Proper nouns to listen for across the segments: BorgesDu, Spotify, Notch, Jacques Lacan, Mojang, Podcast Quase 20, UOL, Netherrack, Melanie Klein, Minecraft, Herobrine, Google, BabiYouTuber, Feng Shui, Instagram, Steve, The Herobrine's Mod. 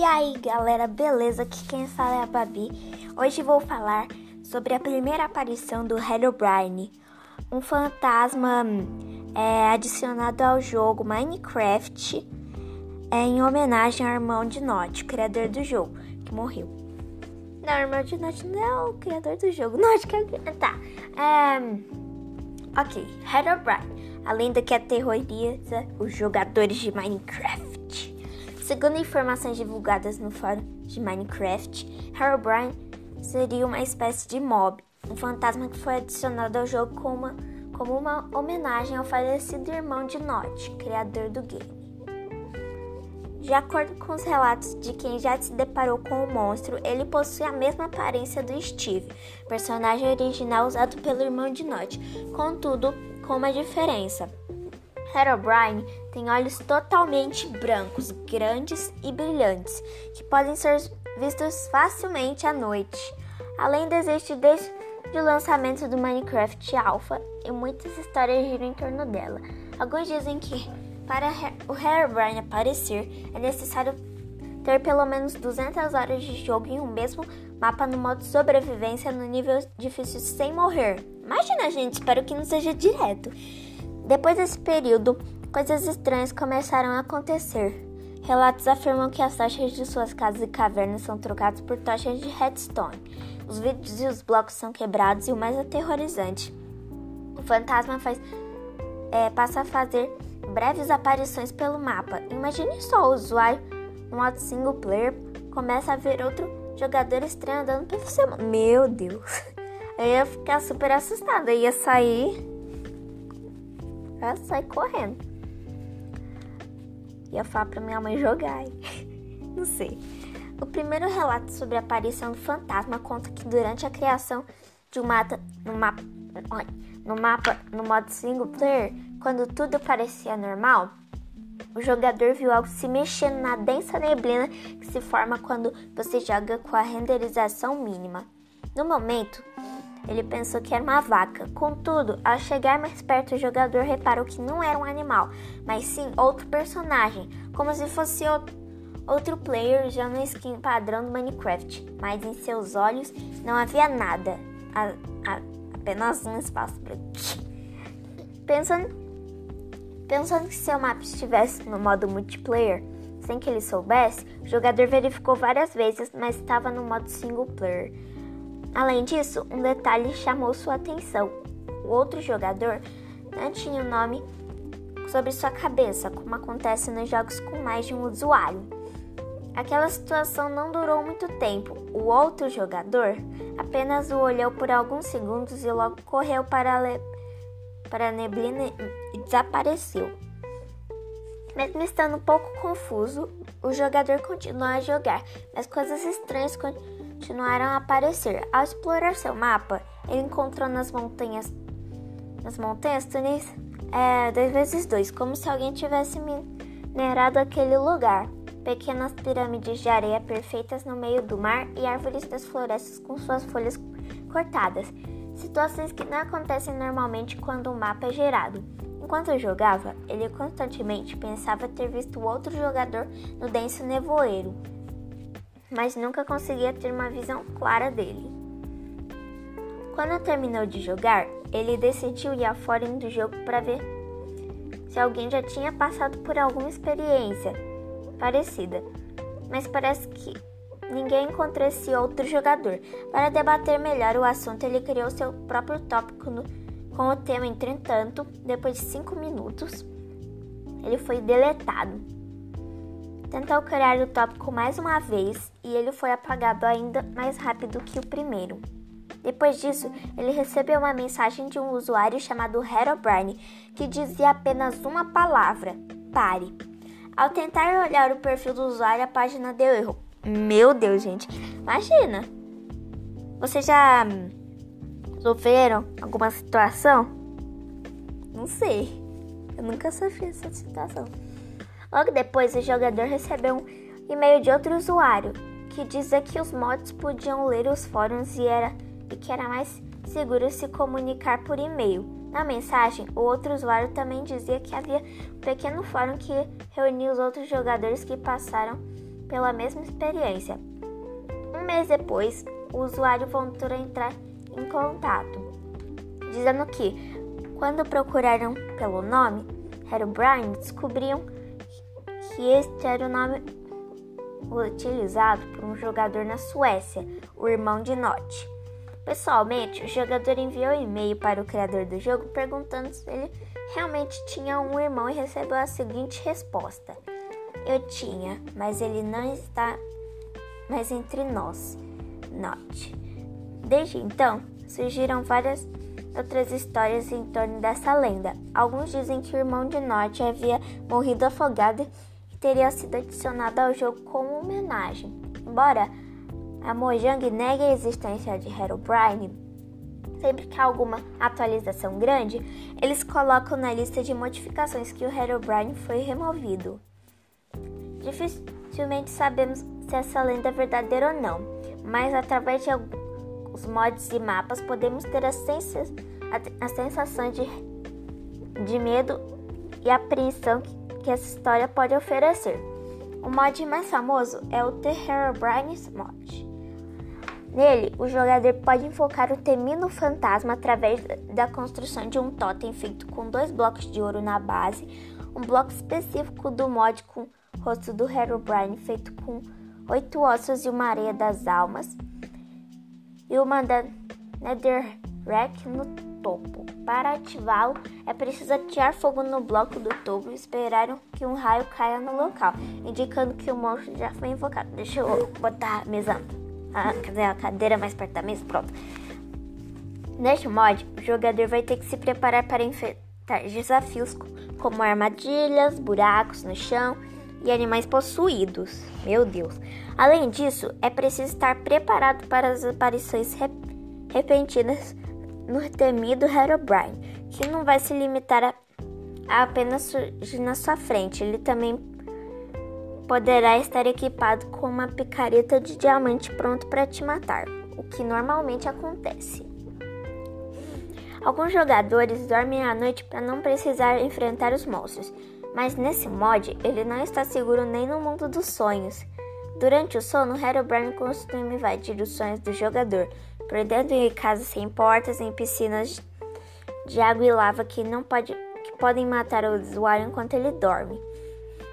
E aí galera, beleza? Aqui quem fala é a Babi. Hoje vou falar sobre a primeira aparição do Herobrine, um fantasma adicionado ao jogo Minecraft em homenagem ao irmão de Notch, criador do jogo, que morreu. Não, irmão de Notch não é o criador do jogo, Notch que é... Tá, ok, Herobrine, a lenda que aterroriza os jogadores de Minecraft. Segundo informações divulgadas no fórum de Minecraft, Herobrine seria uma espécie de mob, um fantasma que foi adicionado ao jogo como uma homenagem ao falecido irmão de Notch, criador do game. De acordo com os relatos de quem já se deparou com o monstro, ele possui a mesma aparência do Steve, personagem original usado pelo irmão de Notch, contudo, com uma diferença. Herobrine tem olhos totalmente brancos, grandes e brilhantes, que podem ser vistos facilmente à noite. A lenda existe desde o lançamento do Minecraft Alpha e muitas histórias giram em torno dela. Alguns dizem que para o Herobrine aparecer, é necessário ter pelo menos 200 horas de jogo em um mesmo mapa no modo sobrevivência no nível difícil sem morrer. Imagina, gente, espero que não seja direto. Depois desse período, coisas estranhas começaram a acontecer. Relatos afirmam que as tochas de suas casas e cavernas são trocadas por tochas de redstone. Os vidros e os blocos são quebrados e o mais aterrorizante, o fantasma passa a fazer breves aparições pelo mapa. Imagine só, o usuário no modo single player começa a ver outro jogador estranho andando pelo seu mapa. Meu Deus, eu ia ficar super assustada, eu ia sair correndo, ia falar pra minha mãe jogar, não sei. O primeiro relato sobre a aparição do fantasma conta que durante a criação de um mapa no modo single player, quando tudo parecia normal, o jogador viu algo se mexendo na densa neblina que se forma quando você joga com a renderização mínima. No momento, ele pensou que era uma vaca. Contudo, ao chegar mais perto, o jogador reparou que não era um animal, mas sim outro personagem, como se fosse outro player já no skin padrão do Minecraft. Mas em seus olhos não havia nada, apenas um espaço branco. Pensando que seu mapa estivesse no modo multiplayer, sem que ele soubesse, o jogador verificou várias vezes, mas estava no modo single player. Além disso, um detalhe chamou sua atenção. O outro jogador não tinha o nome sobre sua cabeça, como acontece nos jogos com mais de um usuário. Aquela situação não durou muito tempo. O outro jogador apenas o olhou por alguns segundos e logo correu para a neblina e desapareceu. Mesmo estando um pouco confuso, o jogador continuou a jogar, mas coisas estranhas continuaram a aparecer. Ao explorar seu mapa, ele encontrou nas montanhas túneis 2x2, como se alguém tivesse minerado aquele lugar. Pequenas pirâmides de areia perfeitas no meio do mar e árvores das florestas com suas folhas cortadas. Situações que não acontecem normalmente quando um mapa é gerado. Enquanto jogava, ele constantemente pensava ter visto outro jogador no denso nevoeiro, mas nunca conseguia ter uma visão clara dele. Quando terminou de jogar, ele decidiu ir ao fórum do jogo para ver se alguém já tinha passado por alguma experiência parecida, mas parece que ninguém encontrou esse outro jogador. Para debater melhor o assunto, ele criou seu próprio tópico com o tema. Entretanto, depois de 5 minutos, ele foi deletado. Tentou criar o tópico mais uma vez e ele foi apagado ainda mais rápido que o primeiro. Depois disso, ele recebeu uma mensagem de um usuário chamado Herobrine, que dizia apenas uma palavra: pare. Ao tentar olhar o perfil do usuário, a página deu erro. Meu Deus, gente, imagina. Vocês já sofreram alguma situação? Não sei, eu nunca sofri essa situação. Logo depois, o jogador recebeu um e-mail de outro usuário que dizia que os mods podiam ler os fóruns e que era mais seguro se comunicar por e-mail. Na mensagem, o outro usuário também dizia que havia um pequeno fórum que reunia os outros jogadores que passaram pela mesma experiência. Um mês depois, o usuário voltou a entrar em contato, dizendo que, quando procuraram pelo nome Herobrine, descobriam que este era o nome utilizado por um jogador na Suécia, o irmão de Notch. Pessoalmente, o jogador enviou um e-mail para o criador do jogo perguntando se ele realmente tinha um irmão e recebeu a seguinte resposta: eu tinha, mas ele não está mais entre nós, Notch. Desde então, surgiram várias outras histórias em torno dessa lenda. Alguns dizem que o irmão de Notch havia morrido afogado e teria sido adicionado ao jogo como homenagem. Embora a Mojang negue a existência de Herobrine, sempre que há alguma atualização grande, eles colocam na lista de modificações que o Herobrine foi removido. Dificilmente sabemos se essa lenda é verdadeira ou não, mas através de os mods e mapas podemos ter a sensação de medo e apreensão que essa história pode oferecer. O mod mais famoso é o The Herobrine's Mod. Nele, o jogador pode invocar o temido fantasma através da construção de um totem feito com 2 blocos de ouro na base, um bloco específico do mod com o rosto do Herobrine feito com 8 ossos e uma areia das almas, e uma da Netherrack no topo. Para ativá-lo, é preciso atear fogo no bloco do topo e esperar que um raio caia no local, indicando que o monstro já foi invocado. Deixa eu botar a mesa, a cadeira mais perto da mesa, pronto. Neste mod, o jogador vai ter que se preparar para enfrentar desafios como armadilhas, buracos no chão e animais possuídos. Meu Deus! Além disso, é preciso estar preparado para as aparições repentinas no temido Herobrine, que não vai se limitar a apenas surgir na sua frente. Ele também poderá estar equipado com uma picareta de diamante pronto para te matar, o que normalmente acontece. Alguns jogadores dormem à noite para não precisar enfrentar os monstros, mas nesse mod ele não está seguro nem no mundo dos sonhos. Durante o sono, Herobrine costuma invadir os sonhos do jogador, prendendo em casas sem portas, em piscinas de água e lava que podem matar o usuário enquanto ele dorme.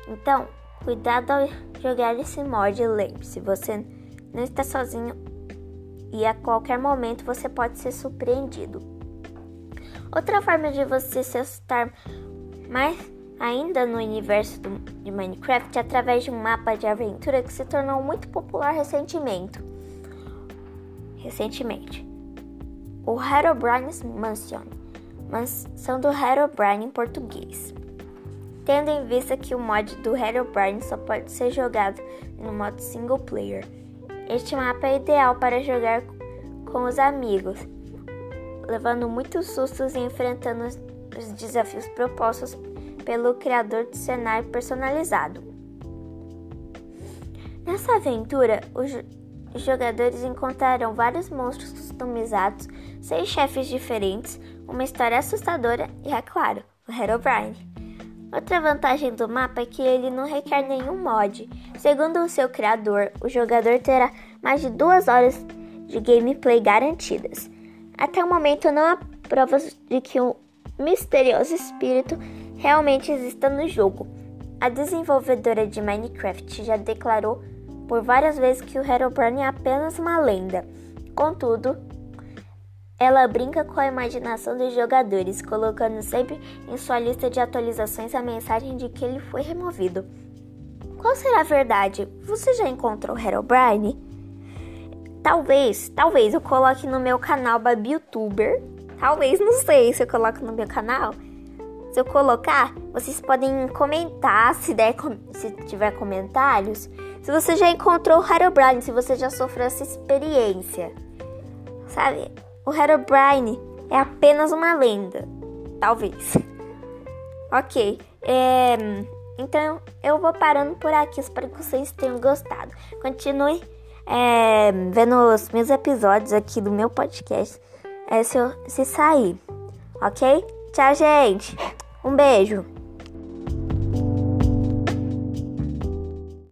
Então, cuidado ao jogar esse mod e lembre-se, você não está sozinho e a qualquer momento você pode ser surpreendido. Outra forma de você se assustar mais ainda no universo de Minecraft, através de um mapa de aventura que se tornou muito popular recentemente. O Herobrine's Mansion, Mansão do Herobrine em português. Tendo em vista que o mod do Herobrine só pode ser jogado no modo single player, este mapa é ideal para jogar com os amigos, levando muitos sustos e enfrentando os desafios propostos pelo criador de cenário personalizado. Nessa aventura, os jogadores encontrarão vários monstros customizados, 6 chefes diferentes, uma história assustadora e, é claro, o Herobrine. Outra vantagem do mapa é que ele não requer nenhum mod. Segundo o seu criador, o jogador terá mais de 2 horas de gameplay garantidas. Até o momento não há provas de que um misterioso espírito realmente exista no jogo. A desenvolvedora de Minecraft já declarou por várias vezes que o Herobrine é apenas uma lenda. Contudo, ela brinca com a imaginação dos jogadores, colocando sempre em sua lista de atualizações a mensagem de que ele foi removido. Qual será a verdade? Você já encontrou o Herobrine? Talvez eu coloque no meu canal BabiYouTuber. Talvez, não sei se eu coloco no meu canal. Se eu colocar, vocês podem comentar, se tiver comentários, se você já encontrou o Herobrine, se você já sofreu essa experiência. Sabe, o Herobrine é apenas uma lenda, talvez. Ok, então eu vou parando por aqui, espero que vocês tenham gostado. Continue vendo os meus episódios aqui do meu podcast, se sair, ok? Tchau, gente! Um beijo!